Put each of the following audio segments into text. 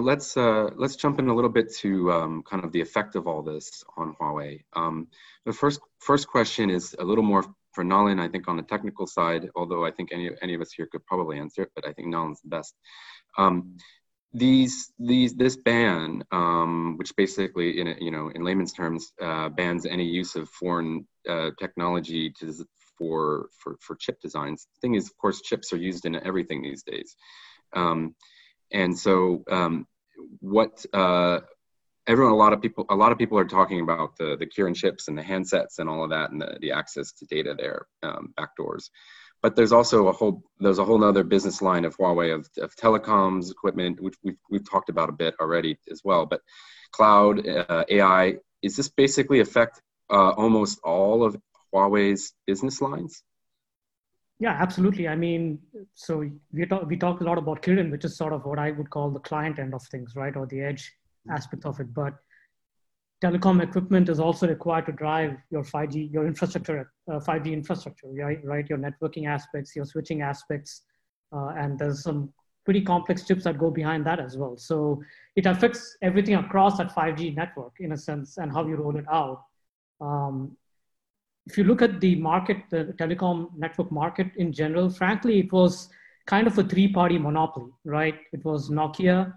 Let's jump in a little bit to kind of the effect of all this on Huawei. The first question is a little more for Nolan, I think, on the technical side, although I think any of us here could probably answer it, but I think Nolan's the best. This ban, which basically, in layman's terms, bans any use of foreign technology for chip designs. The thing is, of course, chips are used in everything these days. A lot of people are talking about the Kirin chips and the handsets and all of that, and the access to data there, backdoors. But there's also a whole other business line of Huawei of telecoms equipment, which we've talked about a bit already as well. But cloud, AI, is this basically affect almost all of Huawei's business lines? Yeah, absolutely. I mean, so we talked a lot about Kirin, which is sort of what I would call the client end of things, right? Or the edge aspect of it. But telecom equipment is also required to drive your 5G, your infrastructure, 5G infrastructure, right? Your networking aspects, your switching aspects. And there's some pretty complex chips that go behind that as well. So it affects everything across that 5G network, in a sense, and how you roll it out. If you look at the market, the telecom network market in general, frankly, it was kind of a three-party monopoly, right? It was Nokia,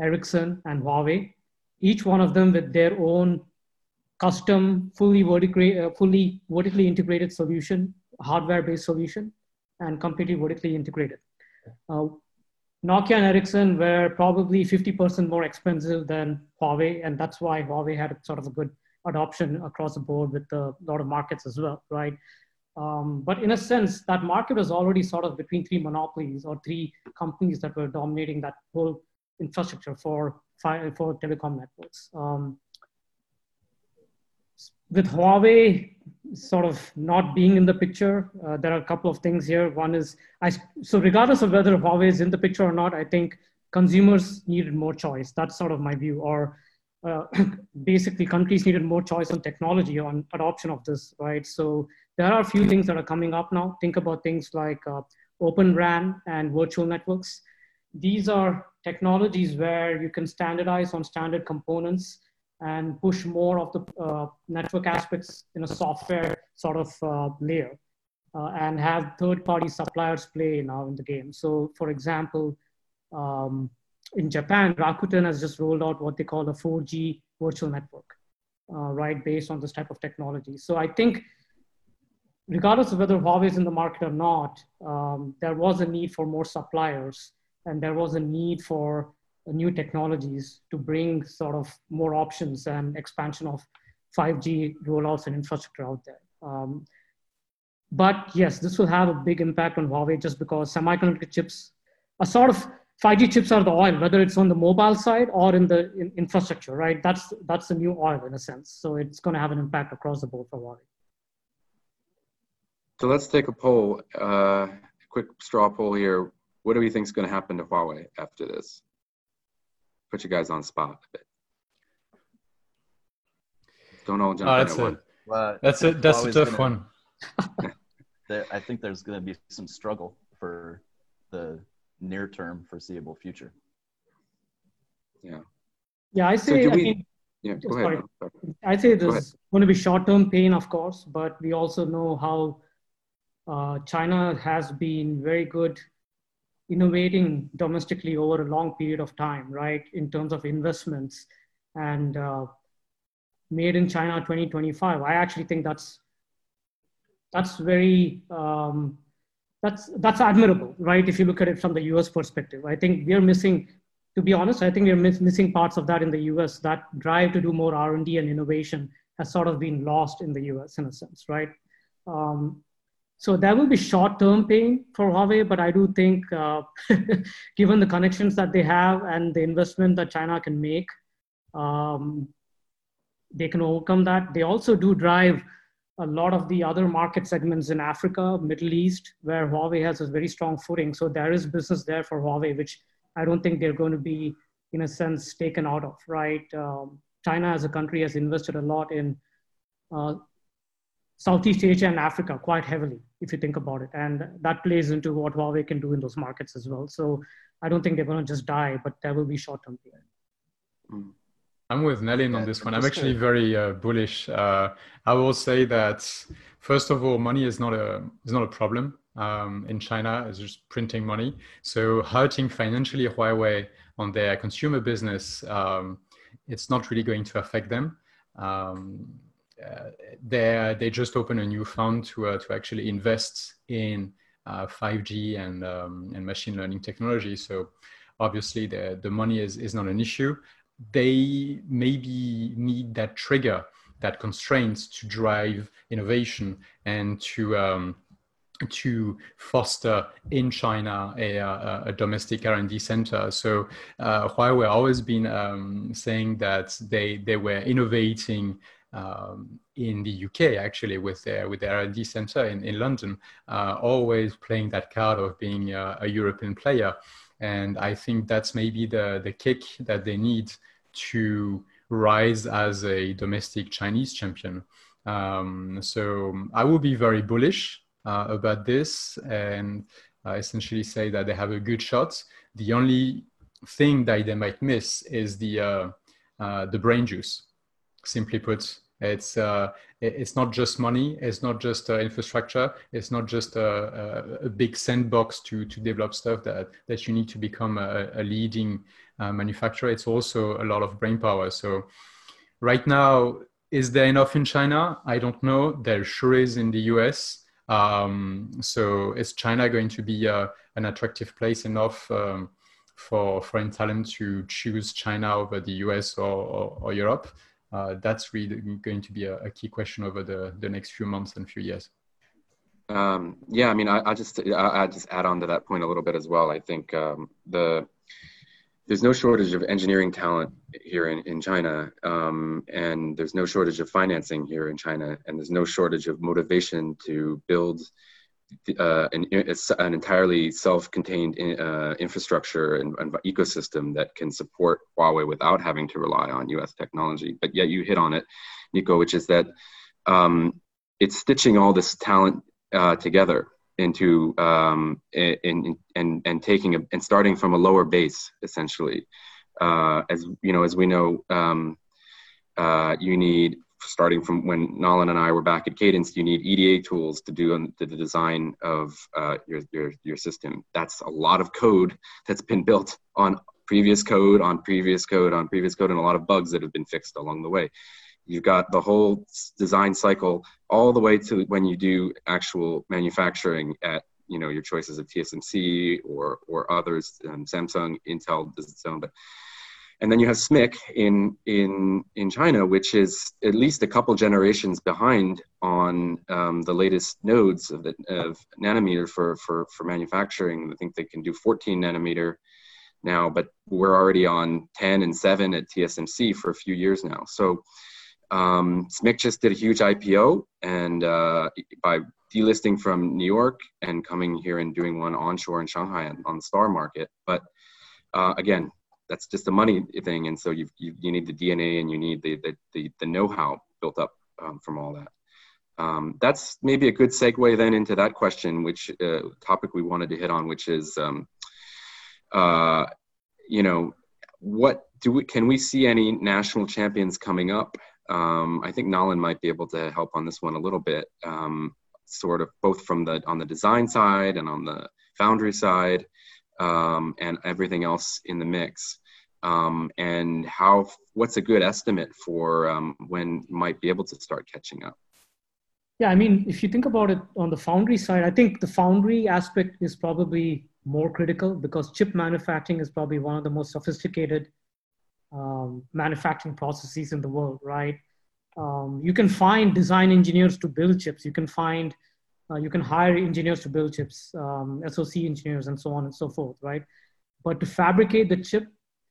Ericsson, and Huawei, each one of them with their own custom, fully vertically integrated solution, hardware-based solution, and completely vertically integrated. Nokia and Ericsson were probably 50% more expensive than Huawei, and that's why Huawei had sort of a good adoption across the board with a lot of markets as well, right? But in a sense, that market was already sort of between three monopolies or three companies that were dominating that whole infrastructure for telecom networks. With Huawei sort of not being in the picture, there are a couple of things here. One is, so regardless of whether Huawei is in the picture or not, I think consumers needed more choice. That's sort of my view. Or basically countries needed more choice on technology, on adoption of this, right? So there are a few things that are coming up now. Think about things like Open RAN and virtual networks. These are technologies where you can standardize on standard components and push more of the network aspects in a software sort of layer, and have third-party suppliers play now in the game. So for example, in Japan, Rakuten has just rolled out what they call a 4G virtual network, right, based on this type of technology. So I think regardless of whether Huawei is in the market or not, there was a need for more suppliers, and there was a need for new technologies to bring sort of more options and expansion of 5G rollouts and infrastructure out there. But yes, this will have a big impact on Huawei, just because semiconductor chips are sort of 5G chips are the oil, whether it's on the mobile side or in the infrastructure, right? That's the new oil in a sense. So it's going to have an impact across the board for Huawei. So let's take a poll, quick straw poll here. What do we think is going to happen to Huawei after this? Put you guys on the spot a bit. Don't all jump in at once. That's a tough one. I think there's going to be some struggle for the near-term foreseeable future. Yeah, I say. So I say there's going to be short-term pain, of course, but we also know how China has been very good innovating domestically over a long period of time, right? In terms of investments and Made in China 2025. I actually think that's very. That's admirable, right? If you look at it from the US perspective, I think we're missing, to be honest, I think we're missing parts of that in the US. That drive to do more R&D and innovation has sort of been lost in the US in a sense, right? So there will be short-term pain for Huawei, but I do think given the connections that they have and the investment that China can make, they can overcome that. They also do drive a lot of the other market segments in Africa, Middle East, where Huawei has a very strong footing. So there is business there for Huawei, which I don't think they're going to be, in a sense, taken out of, right? China as a country has invested a lot in Southeast Asia and Africa quite heavily, if you think about it. And that plays into what Huawei can do in those markets as well. So I don't think they're going to just die, but there will be short-term period. Mm. I'm with Nalin on this one. I'm actually very bullish. I will say that, first of all, money is not a problem in China. It's just printing money. So hurting financially Huawei on their consumer business, it's not really going to affect them. They just opened a new fund to actually invest in 5G and machine learning technology. So obviously the money is not an issue. They maybe need that trigger, that constraints to drive innovation and to foster in China a domestic R&D center. So Huawei always been saying that they were innovating in the UK actually with their R&D center in London, always playing that card of being a European player. And I think that's maybe the kick that they need to rise as a domestic Chinese champion. So I will be very bullish about this and essentially say that they have a good shot. The only thing that they might miss is the brain juice. Simply put, it's not just money, it's not just infrastructure, it's not just a big sandbox to develop stuff that you need to become a leading manufacturer. It's also a lot of brain power. So right now, is there enough in China? I don't know. There sure is in the US. So is China going to be an attractive place enough for foreign talent to choose China over the US or Europe? That's really going to be a key question over the next few months and few years. Yeah, I mean, I just add on to that point a little bit as well. I think there's no shortage of engineering talent here in China, and there's no shortage of financing here in China, and there's no shortage of motivation to build an entirely self-contained infrastructure and ecosystem that can support Huawei without having to rely on U.S. technology. But yet you hit on it, Nico, which is that it's stitching all this talent together into and starting from a lower base, essentially. As we know, you need, starting from when Nolan and I were back at Cadence, you need EDA tools to do the design of your system. That's a lot of code that's been built on previous code, on previous code, on previous code, and a lot of bugs that have been fixed along the way. You've got the whole design cycle all the way to when you do actual manufacturing at your choices of TSMC or others, Samsung, Intel does its own, but. And then you have SMIC in China, which is at least a couple generations behind on the latest nodes of nanometer for manufacturing. I think they can do 14 nanometer now, but we're already on 10 and 7 at TSMC for a few years now. So SMIC just did a huge IPO, and by delisting from New York and coming here and doing one onshore in Shanghai on the STAR market. But again, that's just a money thing, and so you need the DNA and you need the know-how built up from all that. That's maybe a good segue then into that question, which topic we wanted to hit on, which is, what can we see any national champions coming up? I think Nolan might be able to help on this one a little bit, sort of both from on the design side and on the foundry side. And everything else in the mix, and what's a good estimate for when you might be able to start catching up? Yeah, I mean, if you think about it on the foundry side, I think the foundry aspect is probably more critical because chip manufacturing is probably one of the most sophisticated manufacturing processes in the world, right? You can find design engineers to build chips. You can hire engineers to build chips, SOC engineers, and so on and so forth, right? But to fabricate the chip,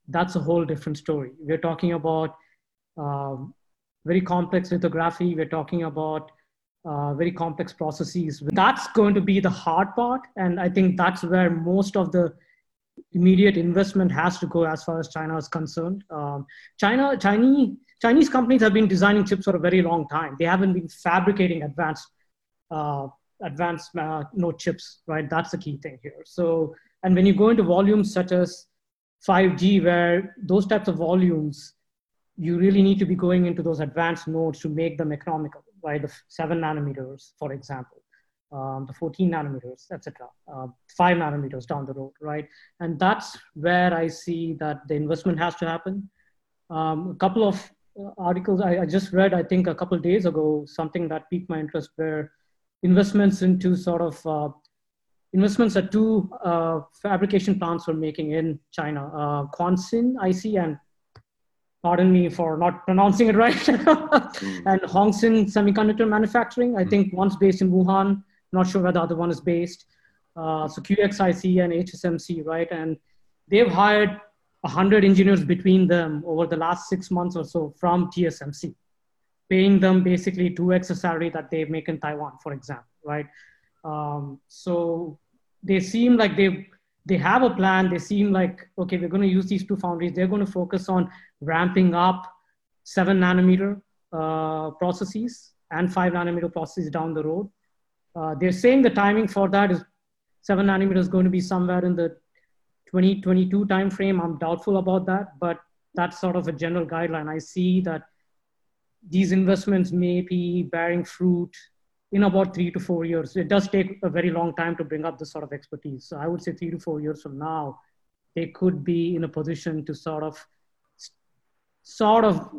that's a whole different story. We're talking about very complex lithography. We're talking about very complex processes. That's going to be the hard part. And I think that's where most of the immediate investment has to go as far as China is concerned. Chinese companies have been designing chips for a very long time. They haven't been fabricating advanced node chips, right? That's the key thing here. So, and when you go into volumes such as 5G, where those types of volumes, you really need to be going into those advanced nodes to make them economical, right? The 7 nanometers, for example, the 14 nanometers, etc., 5 nanometers down the road, right? And that's where I see that the investment has to happen. A couple of articles I just read, I think a couple of days ago, something that piqued my interest, where investments into sort of investments at two fabrication plants we're making in China, Qansin, I see, and pardon me for not pronouncing it right, and Hongsin Semiconductor Manufacturing. I think one's based in Wuhan, not sure where the other one is based. So QXIC and HSMC, right? And they've hired 100 engineers between them over the last 6 months or so from TSMC, paying them basically 2x the salary that they make in Taiwan, for example, right? So they seem like they have a plan. They seem like, okay, we're going to use these two foundries. They're going to focus on ramping up 7 nanometer processes and 5 nanometer processes down the road. They're saying the timing for that is 7 nanometer is going to be somewhere in the 2022 timeframe. I'm doubtful about that, but that's sort of a general guideline. I see that these investments may be bearing fruit in about 3 to 4 years. It does take a very long time to bring up this sort of expertise. So I would say 3 to 4 years from now, they could be in a position to sort of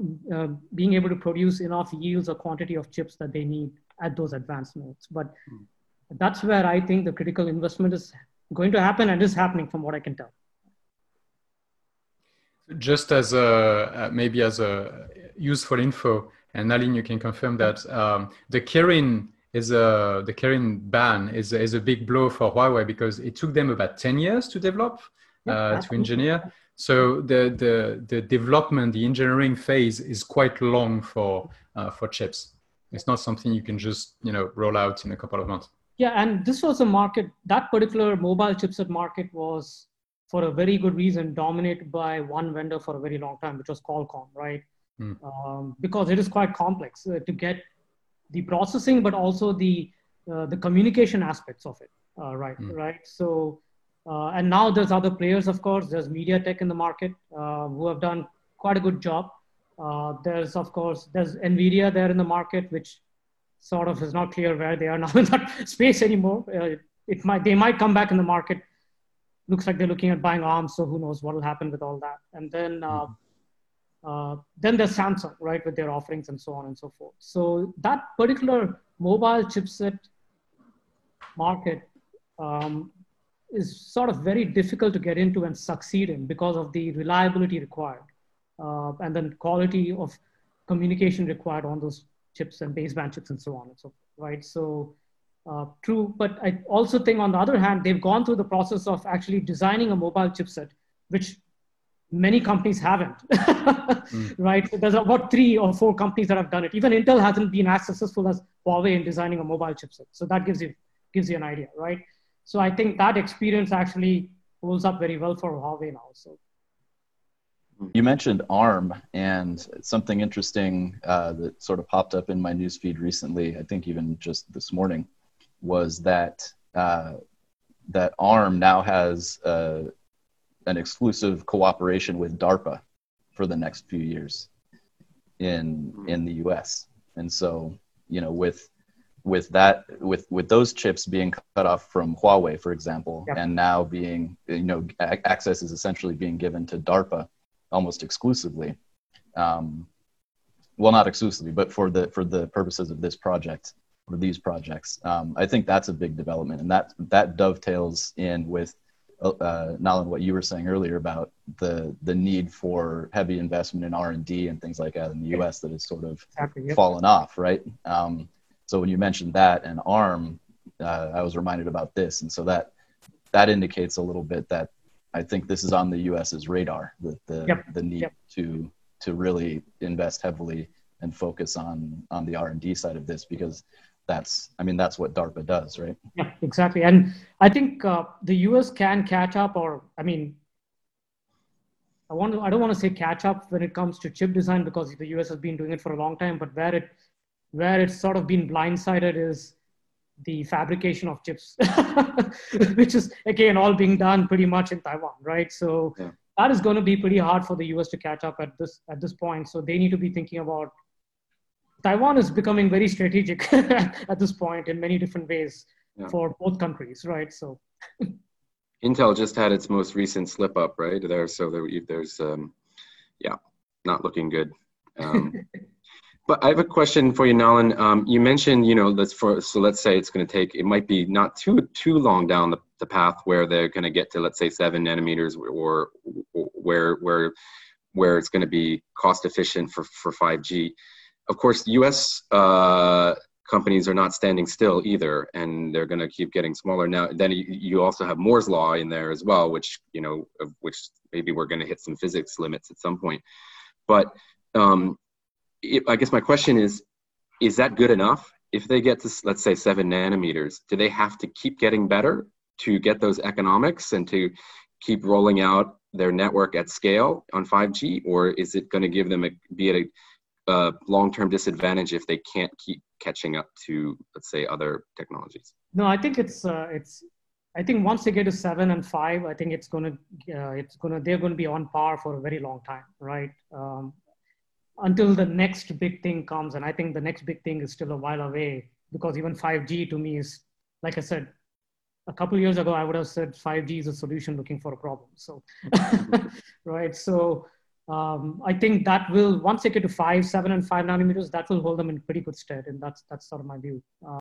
being able to produce enough yields or quantity of chips that they need at those advanced nodes. But that's where I think the critical investment is going to happen and is happening from what I can tell. Just as a, maybe as a useful info, and Nalin, you can confirm that the Kirin ban is a big blow for Huawei, because it took them about 10 years to develop, to engineer. So the development, the engineering phase is quite long for chips. It's not something you can just, you know, roll out in a couple of months. Yeah, and this was a market, that particular mobile chipset market was, for a very good reason, dominated by one vendor for a very long time, which was Qualcomm, right? Because it is quite complex to get the processing, but also the communication aspects of it, right? Right. So, and now there's other players, of course. There's MediaTek in the market who have done quite a good job. There's, of course, there's Nvidia there in the market, which sort of is not clear where they are now in that space anymore. They might come back in the market. Looks like they're looking at buying ARM, so who knows what will happen with all that. And then. Then there's Samsung, right, with their offerings and so on and so forth. So that particular mobile chipset market is sort of very difficult to get into and succeed in because of the reliability required and then quality of communication required on those chips and baseband chips and so on and so forth, right? So true, but I also think on the other hand, they've gone through the process of actually designing a mobile chipset, which many companies haven't, right? So there's about 3 or 4 companies that have done it. Even Intel hasn't been as successful as Huawei in designing a mobile chipset. So that gives you an idea, right? So I think that experience actually holds up very well for Huawei now. So you mentioned ARM, and something interesting that sort of popped up in my newsfeed recently, I think even just this morning, was that that ARM now has an exclusive cooperation with DARPA for the next few years in the US. And so, you know, with those chips being cut off from Huawei, for example, and now being, you know, access is essentially being given to DARPA almost exclusively. Well, not exclusively, but for the purposes of this project or these projects. I think that's a big development, and that dovetails in with Nolan, what you were saying earlier about the need for heavy investment in R&D and things like that in the U.S. that has sort of fallen off, right? So when you mentioned that and ARM, I was reminded about this, and so that indicates a little bit that I think this is on the U.S.'s radar, the need to really invest heavily and focus on the R&D side of this, because that's what DARPA does, right? Yeah, exactly. And I think the US can catch up, or I don't want to say catch up when it comes to chip design, because the US has been doing it for a long time, but where it's sort of been blindsided is the fabrication of chips, which is again all being done pretty much in Taiwan, right? So yeah. That is going to be pretty hard for the US to catch up at this point. So they need to be thinking about Taiwan is becoming very strategic at this point in many different ways, yeah, for both countries, right? So Intel just had its most recent slip up, right? There, so there's not looking good. But I have a question for you, Nolan. You mentioned, let's say it might be not too long down the path where they're going to get to, let's say, 7 nanometers, or where it's going to be cost efficient for 5G. Of course, U.S. Companies are not standing still either, and they're going to keep getting smaller. Now, then you also have Moore's law in there as well, which maybe we're going to hit some physics limits at some point. But I guess my question is that good enough? If they get to, let's say, 7 nanometers, do they have to keep getting better to get those economics and to keep rolling out their network at scale on 5G, or is it going to give them a long-term disadvantage if they can't keep catching up to, let's say, other technologies? No, I think I think once they get to 7 and 5, I think they're going to be on par for a very long time, right? Until the next big thing comes, and I think the next big thing is still a while away, because even 5G to me is, like I said, a couple of years ago, I would have said 5G is a solution looking for a problem. So, right. So, I think that will, once they get to 5, 7 and 5 nanometers, that will hold them in pretty good stead. And that's sort of my view.